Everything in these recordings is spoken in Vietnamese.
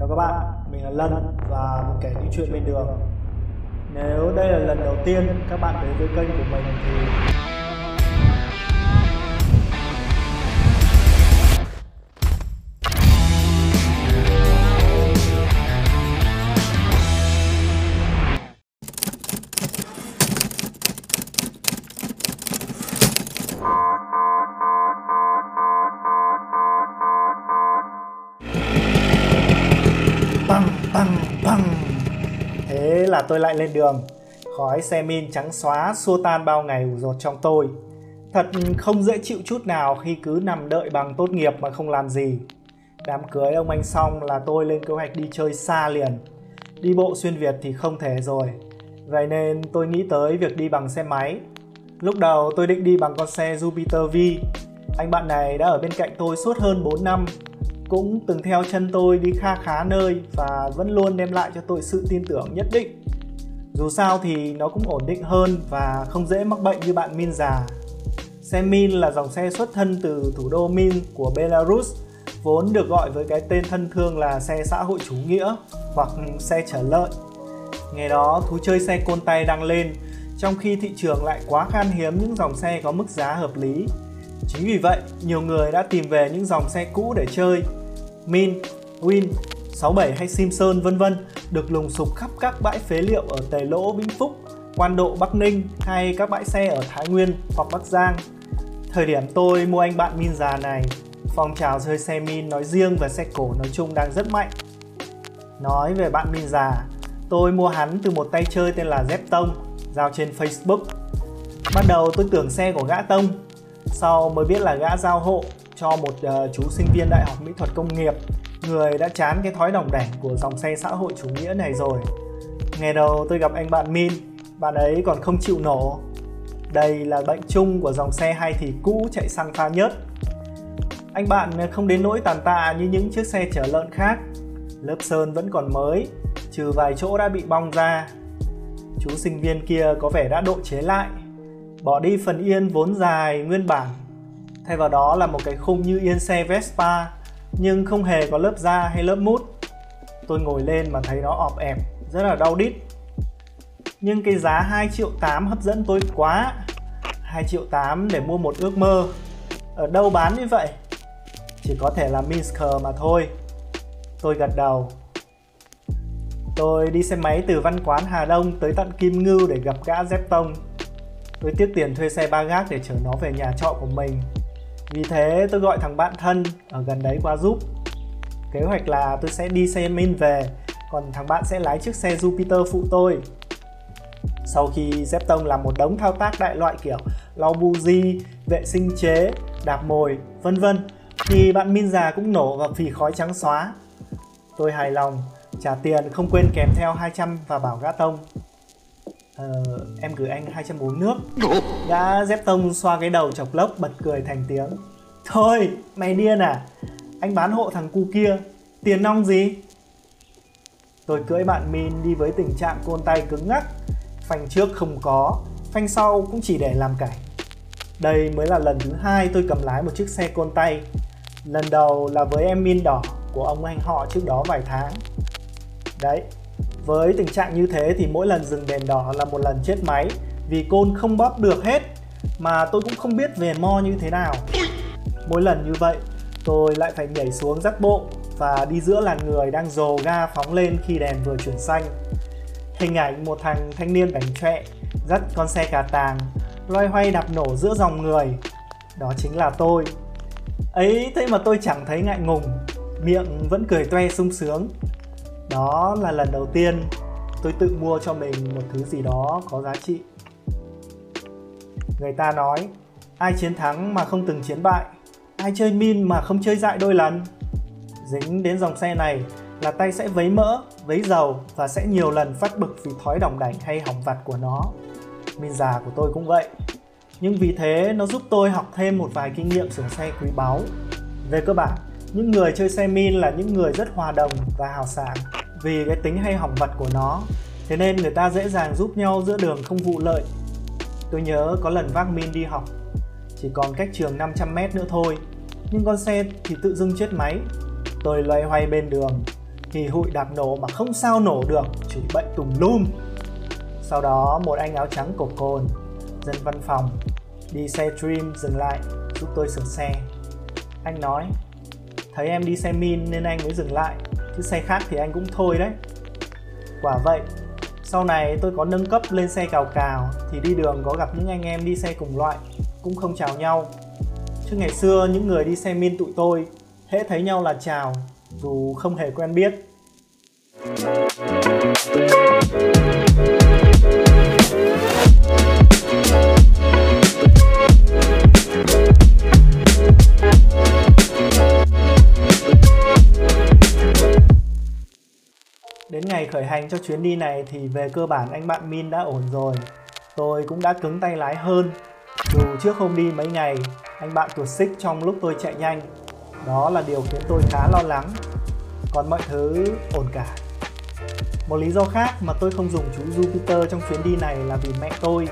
Chào các bạn, mình là Lân và mình kể những chuyện bên đường. Nếu đây là lần đầu tiên các bạn đến với kênh của mình thì băng. Thế là tôi lại lên đường. Khói xe min trắng xóa xua tan bao ngày ủ dột trong tôi. Thật không dễ chịu chút nào khi cứ nằm đợi bằng tốt nghiệp mà không làm gì. Đám cưới ông anh xong là tôi lên kế hoạch đi chơi xa liền. Đi bộ xuyên Việt thì không thể rồi. Vậy nên tôi nghĩ tới việc đi bằng xe máy. Lúc đầu tôi định đi bằng con xe Jupiter V. Anh bạn này đã ở bên cạnh tôi suốt hơn 4 năm, cũng từng theo chân tôi đi kha khá nơi và vẫn luôn đem lại cho tôi sự tin tưởng nhất định. Dù sao thì nó cũng ổn định hơn và không dễ mắc bệnh như bạn Min già. Xe Min là dòng xe xuất thân từ thủ đô Min của Belarus, vốn được gọi với cái tên thân thương là xe xã hội chủ nghĩa hoặc xe trở lợi. Ngày đó thú chơi xe côn tay đang lên, trong khi thị trường lại quá khan hiếm những dòng xe có mức giá hợp lý. Chính vì vậy, nhiều người đã tìm về những dòng xe cũ để chơi. Min, Win, 67 hay Simpson vân vân được lùng sục khắp các bãi phế liệu ở Tề Lỗ, Vĩnh Phúc, Quan Độ, Bắc Ninh hay các bãi xe ở Thái Nguyên hoặc Bắc Giang. Thời điểm tôi mua anh bạn Min già này, phong trào chơi xe Min nói riêng và xe cổ nói chung đang rất mạnh. Nói về bạn Min già, tôi mua hắn từ một tay chơi tên là Dép Tông, giao trên Facebook. Ban đầu tôi tưởng xe của gã Tông, sau mới biết là gã giao hộ cho một chú sinh viên Đại học Mỹ thuật Công nghiệp, người đã chán cái thói đỏng đảnh của dòng xe xã hội chủ nghĩa này rồi. Ngày đầu tôi gặp anh bạn Min, bạn ấy còn không chịu nổ. Đây là bệnh chung của dòng xe hai thì cũ chạy xăng pha nhớt. Anh bạn không đến nỗi tàn tạ như những chiếc xe chở lợn khác. Lớp sơn vẫn còn mới, trừ vài chỗ đã bị bong ra. Chú sinh viên kia có vẻ đã độ chế lại, bỏ đi phần yên vốn dài nguyên bản. Thay vào đó là một cái khung như yên xe Vespa, nhưng không hề có lớp da hay lớp mút. Tôi ngồi lên mà thấy nó ọp ẹp, rất là đau đít. Nhưng cái giá 2.8 triệu hấp dẫn tôi quá. 2.8 triệu để mua một ước mơ. Ở đâu bán như vậy? Chỉ có thể là Minsk mà thôi. Tôi gật đầu. Tôi đi xe máy từ Văn Quán, Hà Đông tới tận Kim Ngưu để gặp gã Dép Tông. Tôi tiếc tiền thuê xe ba gác để chở nó về nhà trọ của mình. Vì thế tôi gọi thằng bạn thân ở gần đấy qua giúp. Kế hoạch là tôi sẽ đi xe Min về, còn thằng bạn sẽ lái chiếc xe Jupiter phụ tôi. Sau khi Dép Tông làm một đống thao tác đại loại kiểu lau buji, vệ sinh chế, đạp mồi, vân vân, thì bạn Min già cũng nổ và phì khói trắng xóa. Tôi hài lòng, trả tiền không quên kèm theo 200 và bảo gã Tông: em gửi anh 200 uống nước. Gã Dép Tông xoa cái đầu chọc lốc, bật cười thành tiếng: Thôi mày điên à? Anh bán hộ thằng cu kia, tiền nong gì. Tôi cưỡi bạn Min đi với tình trạng côn tay cứng ngắc. Phanh trước không có, phanh sau cũng chỉ để làm cảnh. Đây mới là lần thứ hai tôi cầm lái một chiếc xe côn tay. Lần đầu là với em Min đỏ của ông anh họ trước đó vài tháng. Đấy, với tình trạng như thế thì mỗi lần dừng đèn đỏ là một lần chết máy, vì côn không bóp được hết, mà tôi cũng không biết về mo như thế nào. Mỗi lần như vậy, tôi lại phải nhảy xuống dắt bộ và đi giữa làn người đang dồ ga phóng lên khi đèn vừa chuyển xanh. Hình ảnh một thằng thanh niên bảnh trọe dắt con xe cà tàng loay hoay đạp nổ giữa dòng người, đó chính là tôi. Ấy thế mà tôi chẳng thấy ngại ngùng, miệng vẫn cười toe sung sướng. Đó là lần đầu tiên tôi tự mua cho mình một thứ gì đó có giá trị. Người ta nói, ai chiến thắng mà không từng chiến bại, ai chơi Min mà không chơi dại đôi lần. Dính đến dòng xe này là tay sẽ vấy mỡ, vấy dầu và sẽ nhiều lần phát bực vì thói đỏng đảnh hay hỏng vặt của nó. Min già của tôi cũng vậy. Nhưng vì thế nó giúp tôi học thêm một vài kinh nghiệm sửa xe quý báu. Về cơ bản, những người chơi xe Min là những người rất hòa đồng và hào sảng. Vì cái tính hay hỏng vặt của nó, thế nên người ta dễ dàng giúp nhau giữa đường không vụ lợi. Tôi nhớ có lần vác Min đi học, chỉ còn cách trường 500 m nữa thôi, nhưng con xe thì tự dưng chết máy. Tôi loay hoay bên đường, Thì hụi đạc nổ mà không sao nổ được, chửi bậy tùm lum. Sau đó một anh áo trắng cổ cồn, dân văn phòng, đi xe Dream dừng lại giúp tôi sửa xe. Anh nói, thấy em đi xe Min nên anh mới dừng lại, chứ xe khác thì anh cũng thôi đấy. Quả vậy, sau này tôi có nâng cấp lên xe cào cào thì đi đường có gặp những anh em đi xe cùng loại cũng không chào nhau. Chứ ngày xưa những người đi xe Min tụi tôi hễ thấy nhau là chào, dù không hề quen biết. Đến ngày khởi hành cho chuyến đi này thì về cơ bản anh bạn Min đã ổn rồi. Tôi cũng đã cứng tay lái hơn. Dù trước hôm đi mấy ngày, anh bạn tuột xích trong lúc tôi chạy nhanh. Đó là điều khiến tôi khá lo lắng. Còn mọi thứ ổn cả. Một lý do khác mà tôi không dùng chú Jupiter trong chuyến đi này là vì mẹ tôi.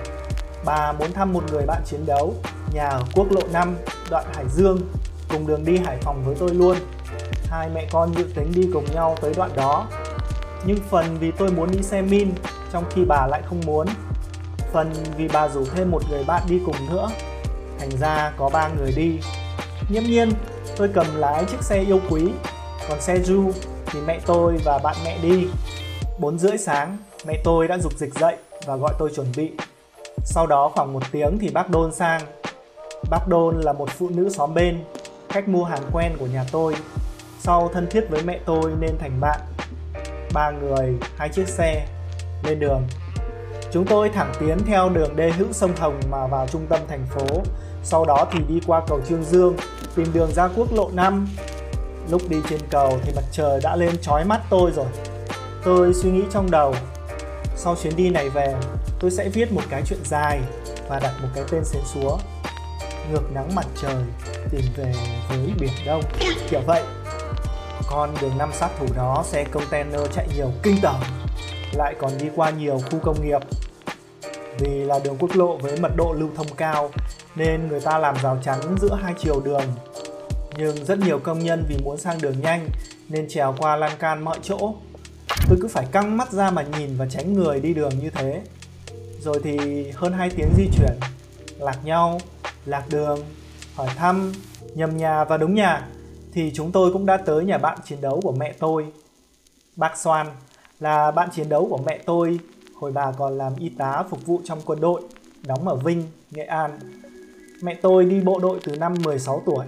Bà muốn thăm một người bạn chiến đấu, nhà ở quốc lộ 5, đoạn Hải Dương, cùng đường đi Hải Phòng với tôi luôn. Hai mẹ con dự tính đi cùng nhau tới đoạn đó. Nhưng phần vì tôi muốn đi xe Min, trong khi bà lại không muốn. Phần vì bà rủ thêm một người bạn đi cùng nữa. Thành ra có 3 người đi. Nghiễm nhiên, tôi cầm lái chiếc xe yêu quý, còn xe Du thì mẹ tôi và bạn mẹ đi. 4:30 sáng, mẹ tôi đã dục dịch dậy và gọi tôi chuẩn bị. Sau đó khoảng 1 tiếng thì bác Đôn sang. Bác Đôn là một phụ nữ xóm bên, khách mua hàng quen của nhà tôi. Sau thân thiết với mẹ tôi nên thành bạn. 3 người, 2 chiếc xe, lên đường. Chúng tôi thẳng tiến theo đường đê hữu sông Hồng mà vào trung tâm thành phố. Sau đó thì đi qua cầu Trương Dương, tìm đường ra quốc lộ 5. Lúc đi trên cầu thì mặt trời đã lên chói mắt tôi rồi. Tôi suy nghĩ trong đầu, sau chuyến đi này về, tôi sẽ viết một cái chuyện dài và đặt một cái tên xến xúa. Ngược nắng mặt trời, tìm về với Biển Đông, kiểu vậy. Con đường năm sát thủ đó, xe container chạy nhiều kinh tởm, lại còn đi qua nhiều khu công nghiệp. Vì là đường quốc lộ với mật độ lưu thông cao nên người ta làm rào chắn giữa hai chiều đường. Nhưng rất nhiều công nhân vì muốn sang đường nhanh nên trèo qua lan can mọi chỗ. Tôi cứ phải căng mắt ra mà nhìn và tránh người đi đường như thế. Rồi thì hơn 2 tiếng di chuyển, lạc nhau, lạc đường, hỏi thăm, nhầm nhà và đúng nhà, thì chúng tôi cũng đã tới nhà bạn chiến đấu của mẹ tôi. Bác Soan là bạn chiến đấu của mẹ tôi, hồi bà còn làm y tá phục vụ trong quân đội, đóng ở Vinh, Nghệ An. Mẹ tôi đi bộ đội từ năm 16 tuổi.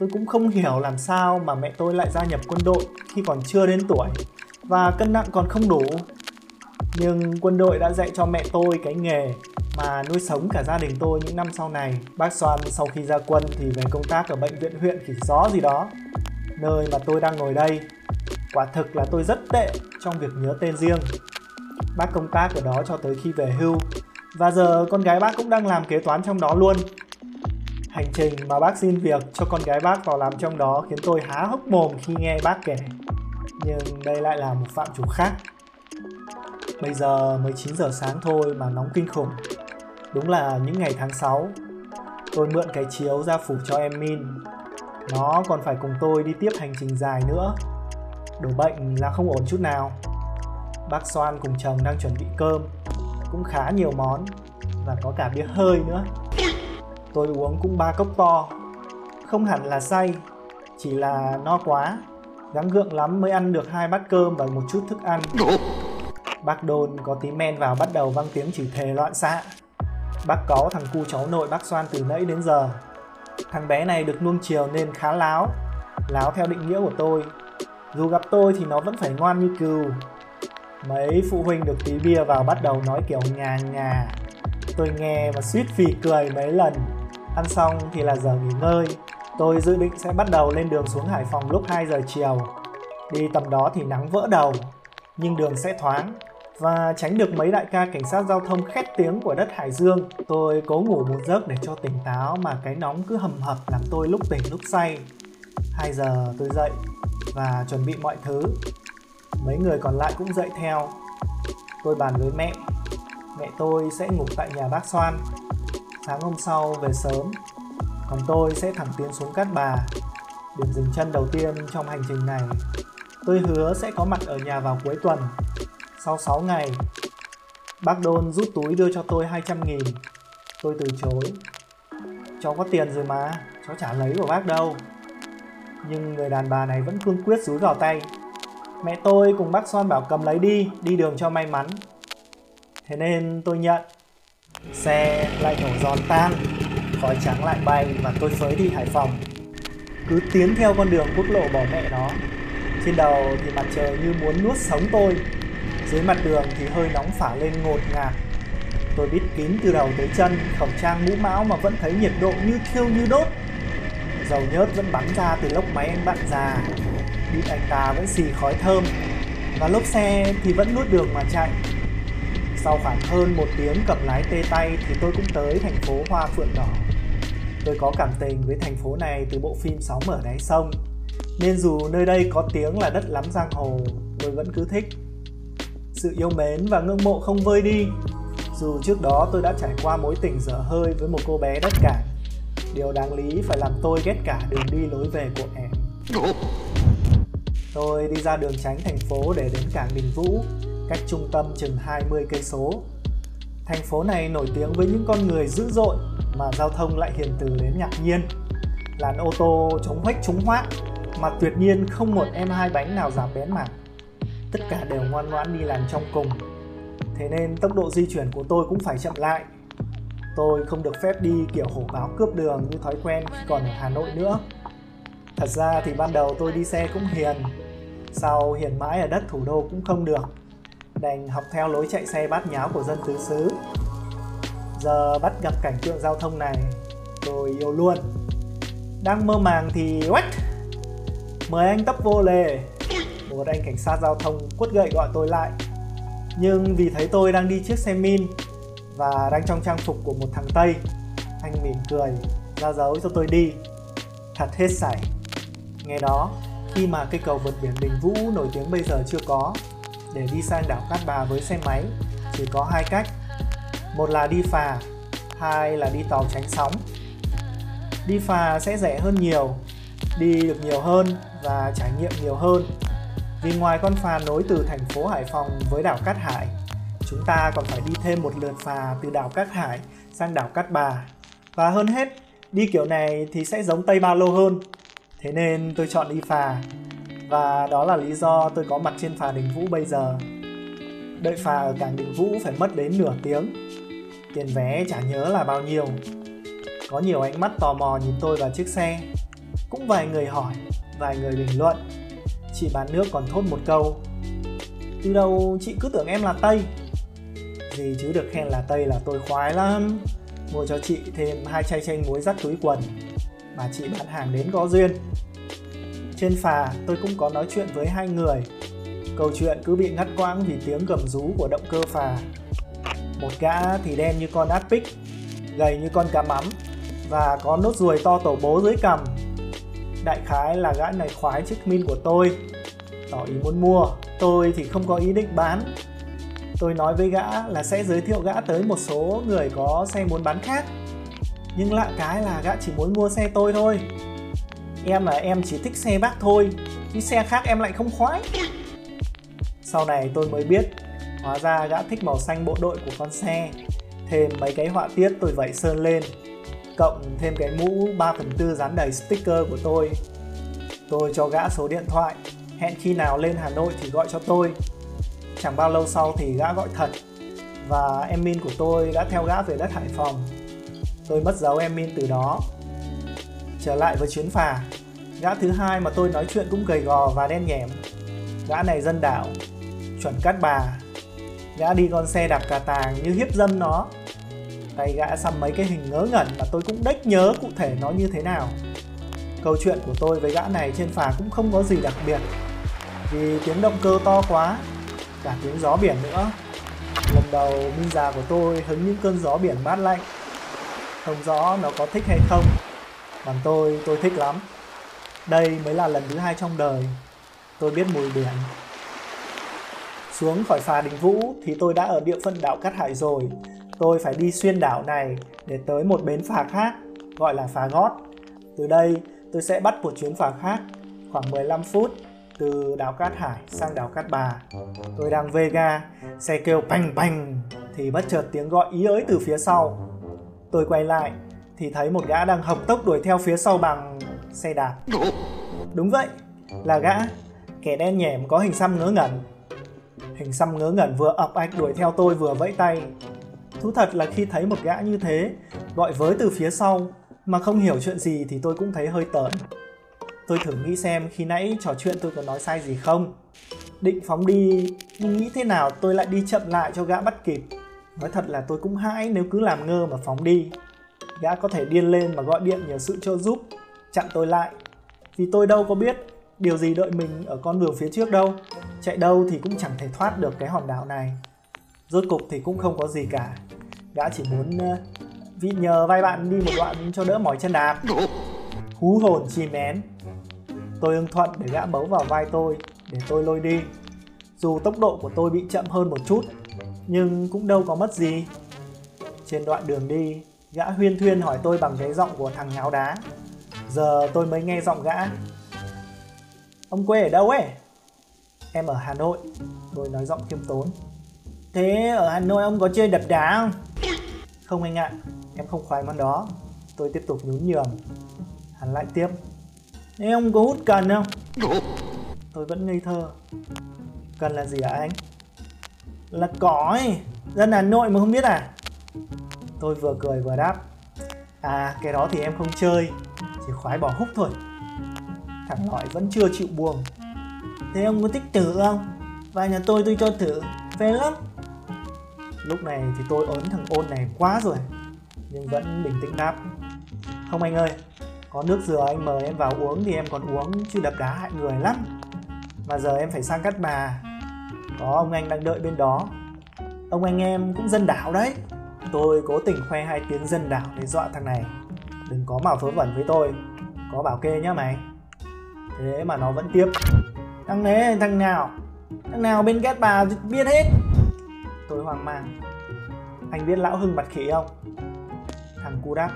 Tôi cũng không hiểu làm sao mà mẹ tôi lại gia nhập quân đội khi còn chưa đến tuổi và cân nặng còn không đủ. Nhưng quân đội đã dạy cho mẹ tôi cái nghề mà nuôi sống cả gia đình tôi những năm sau này. Bác Soan sau khi ra quân thì về công tác ở bệnh viện huyện Khỉ Gió gì đó, nơi mà tôi đang ngồi đây. Quả thực là tôi rất tệ trong việc nhớ tên riêng. Bác công tác ở đó cho tới khi về hưu, và giờ con gái bác cũng đang làm kế toán trong đó luôn. Hành trình mà bác xin việc cho con gái bác vào làm trong đó khiến tôi há hốc mồm khi nghe bác kể. Nhưng đây lại là một phạm trù khác. Bây giờ mới 9 giờ sáng thôi mà nóng kinh khủng. Đúng là những ngày tháng 6. Tôi mượn cái chiếu ra phủ cho em Min. Nó còn phải cùng tôi đi tiếp hành trình dài nữa. Đổ bệnh là không ổn chút nào. Bác Soan cùng chồng đang chuẩn bị cơm, cũng khá nhiều món, và có cả bia hơi nữa. Tôi uống cũng 3 cốc to. Không hẳn là say, chỉ là no quá, gắng gượng lắm mới ăn được 2 bát cơm và một chút thức ăn. Bác Đôn có tí men vào bắt đầu vang tiếng chửi thề loạn xạ. Bác Có, thằng cu cháu nội bác Soan từ nãy đến giờ. Thằng bé này được nuông chiều nên khá láo. Láo theo định nghĩa của tôi. Dù gặp tôi thì nó vẫn phải ngoan như cừu. Mấy phụ huynh được tí bia vào bắt đầu nói kiểu ngà ngà. Tôi nghe và suýt phì cười mấy lần. Ăn xong thì là giờ nghỉ ngơi. Tôi dự định sẽ bắt đầu lên đường xuống Hải Phòng lúc 2 giờ chiều. Đi tầm đó thì nắng vỡ đầu, nhưng đường sẽ thoáng và tránh được mấy đại ca cảnh sát giao thông khét tiếng của đất Hải Dương. Tôi cố ngủ một giấc để cho tỉnh táo mà cái nóng cứ hầm hập làm tôi lúc tỉnh lúc say. 2 giờ tôi dậy và chuẩn bị mọi thứ. Mấy người còn lại cũng dậy theo. Tôi bàn với mẹ. Mẹ tôi sẽ ngủ tại nhà bác Soan. Sáng hôm sau về sớm. Còn tôi sẽ thẳng tiến xuống Cát Bà. Điểm dừng chân đầu tiên trong hành trình này Tôi hứa sẽ có mặt ở nhà vào cuối tuần. Sau 6 ngày, bác Đôn rút túi đưa cho tôi 200.000. Tôi từ chối. Cháu có tiền rồi mà, cháu chả lấy của bác đâu. Nhưng người đàn bà này vẫn cương quyết dúi vào tay. Mẹ tôi cùng bác Son bảo cầm lấy đi, đi đường cho may mắn. Thế nên tôi nhận. Xe lại nổ giòn tan, khói trắng lại bay và tôi phới đi Hải Phòng. Cứ tiến theo con đường quốc lộ bỏ mẹ nó. Trên đầu thì mặt trời như muốn nuốt sống tôi. Dưới mặt đường thì hơi nóng phả lên ngột ngạt. Tôi bịt kín từ đầu tới chân, khẩu trang mũ mão mà vẫn thấy nhiệt độ như thiêu như đốt. Dầu nhớt vẫn bắn ra từ lốc máy anh bạn già. Bịt anh ta vẫn xì khói thơm. Và lốp xe thì vẫn nuốt đường mà chạy. Sau khoảng hơn một tiếng cầm lái tê tay thì tôi cũng tới thành phố Hoa Phượng Đỏ. Tôi có cảm tình với thành phố này từ bộ phim Sóng Ở Đáy Sông, nên dù nơi đây có tiếng là đất lắm giang hồ, tôi vẫn cứ thích. Sự yêu mến và ngưỡng mộ không vơi đi. Dù trước đó tôi đã trải qua mối tình dở hơi với một cô bé đất cảng, điều đáng lý phải làm tôi ghét cả đường đi lối về của em. Tôi đi ra đường tránh thành phố để đến cảng Đình Vũ, cách trung tâm chừng 20 cây số. Thành phố này nổi tiếng với những con người dữ dội mà giao thông lại hiền từ đến ngạc nhiên. Làn ô tô chống huếch chống hoác mà tuyệt nhiên không một em hai bánh nào dám bén mảng. Tất cả đều ngoan ngoãn đi làm trong cùng. Thế nên tốc độ di chuyển của tôi cũng phải chậm lại. Tôi không được phép đi kiểu hổ báo cướp đường như thói quen khi còn ở Hà Nội nữa. Thật ra thì ban đầu tôi đi xe cũng hiền. Sau hiền mãi ở đất thủ đô cũng không được, đành học theo lối chạy xe bát nháo của dân tứ xứ. Giờ bắt gặp cảnh tượng giao thông này, tôi yêu luôn. Đang mơ màng thì what? Mời anh tấp vô lề. Một anh cảnh sát giao thông quất gậy gọi tôi lại. Nhưng vì thấy tôi đang đi chiếc xe min và đang trong trang phục của một thằng Tây, anh mỉm cười, ra dấu cho tôi đi. Thật hết sảy. Nghe đó, khi mà cây cầu vượt biển Đình Vũ nổi tiếng bây giờ chưa có, để đi sang đảo Cát Bà với xe máy chỉ có hai cách. Một là đi phà, hai là đi tàu tránh sóng. Đi phà sẽ rẻ hơn nhiều, đi được nhiều hơn và trải nghiệm nhiều hơn. Vì ngoài con phà nối từ thành phố Hải Phòng với đảo Cát Hải, chúng ta còn phải đi thêm một lượt phà từ đảo Cát Hải sang đảo Cát Bà. Và hơn hết, đi kiểu này thì sẽ giống Tây Ba Lô hơn. Thế nên tôi chọn đi phà. Và đó là lý do tôi có mặt trên phà Đình Vũ bây giờ. Đợi phà ở cảng Đình Vũ phải mất đến nửa tiếng. Tiền vé chả nhớ là bao nhiêu. Có nhiều ánh mắt tò mò nhìn tôi vào chiếc xe. Cũng vài người hỏi, vài người bình luận. Chị bán nước còn thốt một câu: từ đầu chị cứ tưởng em là Tây. Gì chứ được khen là Tây là tôi khoái lắm. Mua cho chị thêm 2 chai chanh muối dắt túi quần. Mà chị bán hàng đến có duyên. Trên phà tôi cũng có nói chuyện với hai người. Câu chuyện cứ bị ngắt quãng vì tiếng gầm rú của động cơ phà. Một gã thì đen như con át pích, gầy như con cá mắm và có nốt ruồi to tổ bố dưới cằm. Đại khái là gã này khoái chiếc min của tôi, tỏ ý muốn mua. Tôi thì không có ý định bán. Tôi nói với gã là sẽ giới thiệu gã tới một số người có xe muốn bán khác. Nhưng lạ cái là gã chỉ muốn mua xe tôi thôi. Em là em chỉ thích xe bác thôi, chứ xe khác em lại không khoái. Sau này tôi mới biết, hóa ra gã thích màu xanh bộ đội của con xe. Thêm mấy cái họa tiết tôi vẩy sơn lên, cộng thêm cái mũ 3/4 dán đầy sticker của tôi. Tôi cho gã số điện thoại, hẹn khi nào lên Hà Nội thì gọi cho tôi. Chẳng bao lâu sau thì gã gọi thật, và em min của tôi đã theo gã về đất Hải Phòng. Tôi mất dấu em min từ đó. Trở lại với chuyến phà, gã thứ hai mà tôi nói chuyện cũng gầy gò và đen nhẻm. Gã này dân đảo, chuẩn Cát Bà. Gã đi con xe đạp cà tàng như hiếp dâm nó. Tay gã xăm mấy cái hình ngớ ngẩn mà tôi cũng đếch nhớ cụ thể nó như thế nào. Câu chuyện của tôi với gã này trên phà cũng không có gì đặc biệt, vì tiếng động cơ to quá, cả tiếng gió biển nữa. Lần đầu min già của tôi hứng những cơn gió biển mát lạnh. Không rõ nó có thích hay không. Còn tôi thích lắm. Đây mới là lần thứ hai trong đời tôi biết mùi biển. Xuống khỏi phà Đình Vũ thì tôi đã ở địa phận đảo Cát Hải rồi. Tôi phải đi xuyên đảo này để tới một bến phà khác, gọi là phà Gót. Từ đây tôi sẽ bắt một chuyến phà khác, khoảng 15 phút, từ đảo Cát Hải sang đảo Cát Bà. Tôi đang về ga, xe kêu bành bành thì bất chợt tiếng gọi ý ới từ phía sau. Tôi quay lại thì thấy một gã đang hộc tốc đuổi theo phía sau bằng xe đạp. Đúng vậy, là gã, kẻ đen nhẻm có hình xăm ngớ ngẩn. Hình xăm ngớ ngẩn vừa ọc ạch đuổi theo tôi vừa vẫy tay. Thú thật là khi thấy một gã như thế gọi với từ phía sau mà không hiểu chuyện gì thì tôi cũng thấy hơi tởn. Tôi thử nghĩ xem khi nãy trò chuyện tôi có nói sai gì không. Định phóng đi, nhưng nghĩ thế nào tôi lại đi chậm lại cho gã bắt kịp. Nói thật là tôi cũng hãi nếu cứ làm ngơ mà phóng đi. Gã có thể điên lên mà gọi điện nhờ sự trợ giúp, chặn tôi lại. Vì tôi đâu có biết điều gì đợi mình ở con đường phía trước đâu. Chạy đâu thì cũng chẳng thể thoát được cái hòn đảo này. Rốt cục thì cũng không có gì cả. Gã chỉ muốn vì nhờ vai bạn đi một đoạn cho đỡ mỏi chân đạp. Hú hồn chim én. Tôi ưng thuận để gã bấu vào vai tôi để tôi lôi đi. Dù tốc độ của tôi bị chậm hơn một chút nhưng cũng đâu có mất gì. Trên đoạn đường đi, gã huyên thuyên hỏi tôi bằng cái giọng của thằng ngáo đá. Giờ tôi mới nghe giọng gã. Ông quê ở đâu ấy? Em ở Hà Nội. Tôi nói giọng khiêm tốn. Thế ở Hà Nội ông có chơi đập đá không? Không anh ạ, em không khoái món đó. Tôi tiếp tục nhún nhường. Hắn lại tiếp. Thế ông có hút cần không? Tôi vẫn ngây thơ. Cần là gì hả anh? Là cỏ ấy. Dân Hà Nội mà không biết à? Tôi vừa cười vừa đáp. À, cái đó thì em không chơi, chỉ khoái bỏ hút thôi. Thằng lõi vẫn chưa chịu buông. Thế ông có thích thử không? Vài nhà tôi cho thử, phê lắm. Lúc này thì tôi ớn thằng ôn này quá rồi, nhưng vẫn bình tĩnh đáp. Không anh ơi, có nước dừa anh mời em vào uống thì em còn uống, chứ đập đá hại người lắm. Mà giờ em phải sang Cát Bà, có ông anh đang đợi bên đó. Ông anh em cũng dân đảo đấy. Tôi cố tình khoe hai tiếng dân đảo để dọa thằng này. Đừng có mào thối vẩn với tôi, có bảo kê nhá mày. Thế mà nó vẫn tiếp. Thằng đấy thằng nào bên Cát Bà biết hết. Tôi hoang mang. Anh biết lão Hưng Bạt Khỉ không? Thằng cu đáp.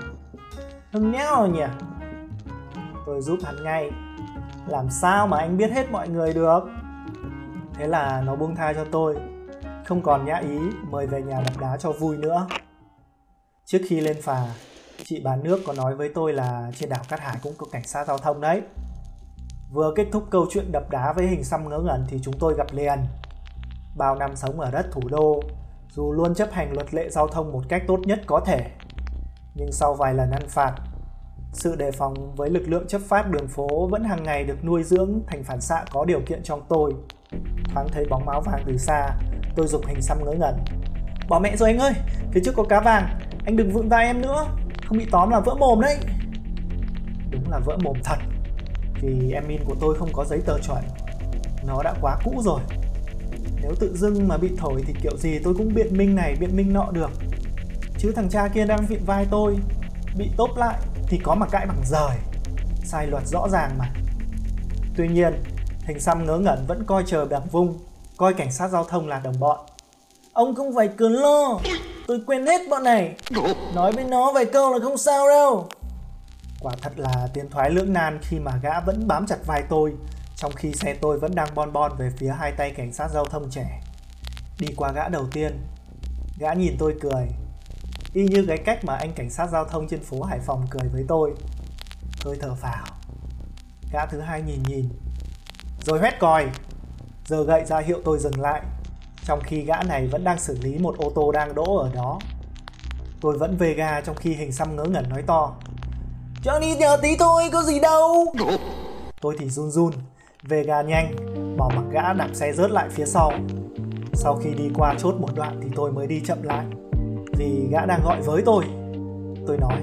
Hưng nhẽo rồi nhỉ? Tôi giúp hắn ngay. Làm sao mà anh biết hết mọi người được? Thế là nó buông tha cho tôi, không còn nhã ý mời về nhà đập đá cho vui nữa. Trước khi lên phà, chị bán nước có nói với tôi là trên đảo Cát Hải cũng có cảnh sát giao thông đấy. Vừa kết thúc câu chuyện đập đá với hình xăm ngớ ngẩn thì chúng tôi gặp liền. Bao năm sống ở đất thủ đô, dù luôn chấp hành luật lệ giao thông một cách tốt nhất có thể, nhưng sau vài lần ăn phạt, sự đề phòng với lực lượng chấp pháp đường phố vẫn hàng ngày được nuôi dưỡng thành phản xạ có điều kiện trong tôi. Thoáng thấy bóng máu vàng từ xa, tôi giục hình xăm ngớ ngẩn. Bỏ mẹ rồi anh ơi, phía trước có cá vàng, anh đừng vụng vai em nữa, không bị tóm là vỡ mồm đấy. Đúng là vỡ mồm thật, vì em in của tôi không có giấy tờ chuẩn, nó đã quá cũ rồi. Nếu tự dưng mà bị thổi thì kiểu gì tôi cũng biện minh này biện minh nọ được. Chứ thằng cha kia đang vịn vai tôi, bị tốp lại thì có mà cãi bằng giời. Sai luật rõ ràng mà. Tuy nhiên, hình xăm ngớ ngẩn vẫn coi chờ đạp vung, coi cảnh sát giao thông là đồng bọn. Ông không phải cứ lo, tôi quên hết bọn này. Nói với nó vài câu là không sao đâu. Quả thật là tiến thoái lưỡng nan khi mà gã vẫn bám chặt vai tôi, trong khi xe tôi vẫn đang bon bon về phía hai tay cảnh sát giao thông trẻ. Đi qua gã đầu tiên, gã nhìn tôi cười, y như cái cách mà anh cảnh sát giao thông trên phố Hải Phòng cười với tôi. Tôi thở phào. Gã thứ hai nhìn rồi huét còi, giơ gậy ra hiệu tôi dừng lại, trong khi gã này vẫn đang xử lý một ô tô đang đỗ ở đó. Tôi vẫn về ga trong khi hình xăm ngớ ngẩn nói to. Cho đi nhờ tí thôi, có gì đâu. Tôi thì run run về ga nhanh, bỏ mặc gã đạp xe rớt lại phía sau. Sau khi đi qua chốt một đoạn thì tôi mới đi chậm lại, vì gã đang gọi với tôi. Tôi nói,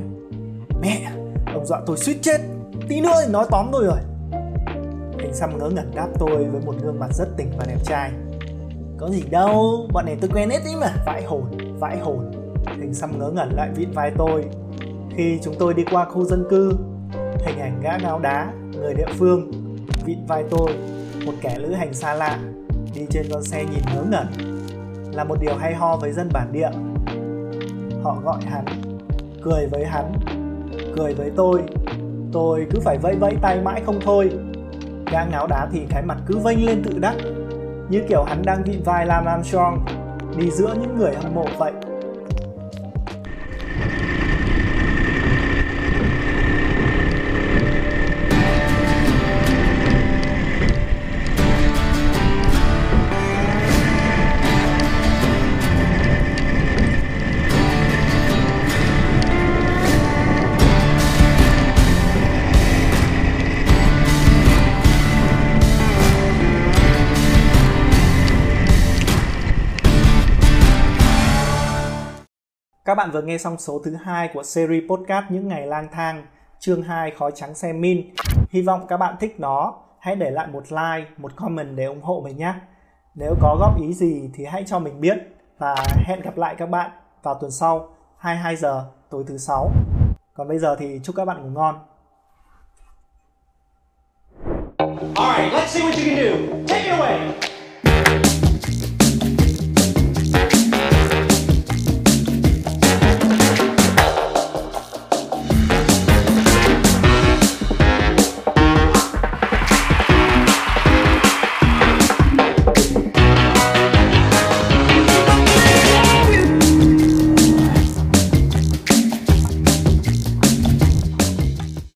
mẹ, ông dọa tôi suýt chết, tí nữa thì nói tóm tôi rồi. Hình xăm ngớ ngẩn đáp tôi với một gương mặt rất tỉnh và đẹp trai. Có gì đâu, bọn này tôi quen hết ý mà. Vãi hồn. Hình xăm ngớ ngẩn lại vịn vai tôi. Khi chúng tôi đi qua khu dân cư, hình ảnh gã ngáo đá, người địa phương, vịn vai tôi, một kẻ lữ hành xa lạ, đi trên con xe nhìn ngớ ngẩn, là một điều hay ho với dân bản địa. Họ gọi hắn, cười với tôi cứ phải vẫy tay mãi không thôi. Đang ngáo đá thì cái mặt cứ vênh lên tự đắc, như kiểu hắn đang vịn vai Lam Armstrong đi giữa những người hâm mộ vậy. Các bạn vừa nghe xong số thứ 2 của series podcast Những Ngày Lang Thang, chương 2 Khói Trắng Xe Min. Hy vọng các bạn thích nó. Hãy để lại một like, một comment để ủng hộ mình nhé. Nếu có góp ý gì thì hãy cho mình biết. Và hẹn gặp lại các bạn vào tuần sau, 22 giờ tối thứ 6. Còn bây giờ thì chúc các bạn ngủ ngon. All right, let's see what you can do. Take it away.